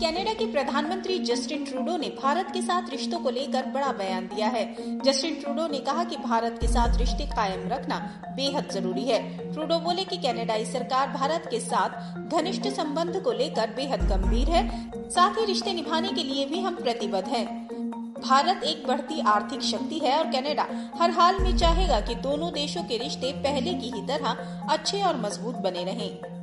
Canada के प्रधानमंत्री Justin Trudeau ने भारत के साथ रिश्तों को लेकर बड़ा बयान दिया है। जस्टिन ट्रूडो ने कहा कि भारत के साथ रिश्ते कायम रखना बेहद जरूरी है। ट्रूडो बोले कि कनाडाई सरकार भारत के साथ घनिष्ठ संबंध को लेकर बेहद गंभीर है, साथ ही रिश्ते निभाने के लिए भी हम प्रतिबद्ध हैं। भारत एक बढ़ती आर्थिक शक्ति है और कनाडा हर हाल में चाहेगा कि दोनों देशों के रिश्ते पहले की ही तरह अच्छे और मजबूत बने रहें।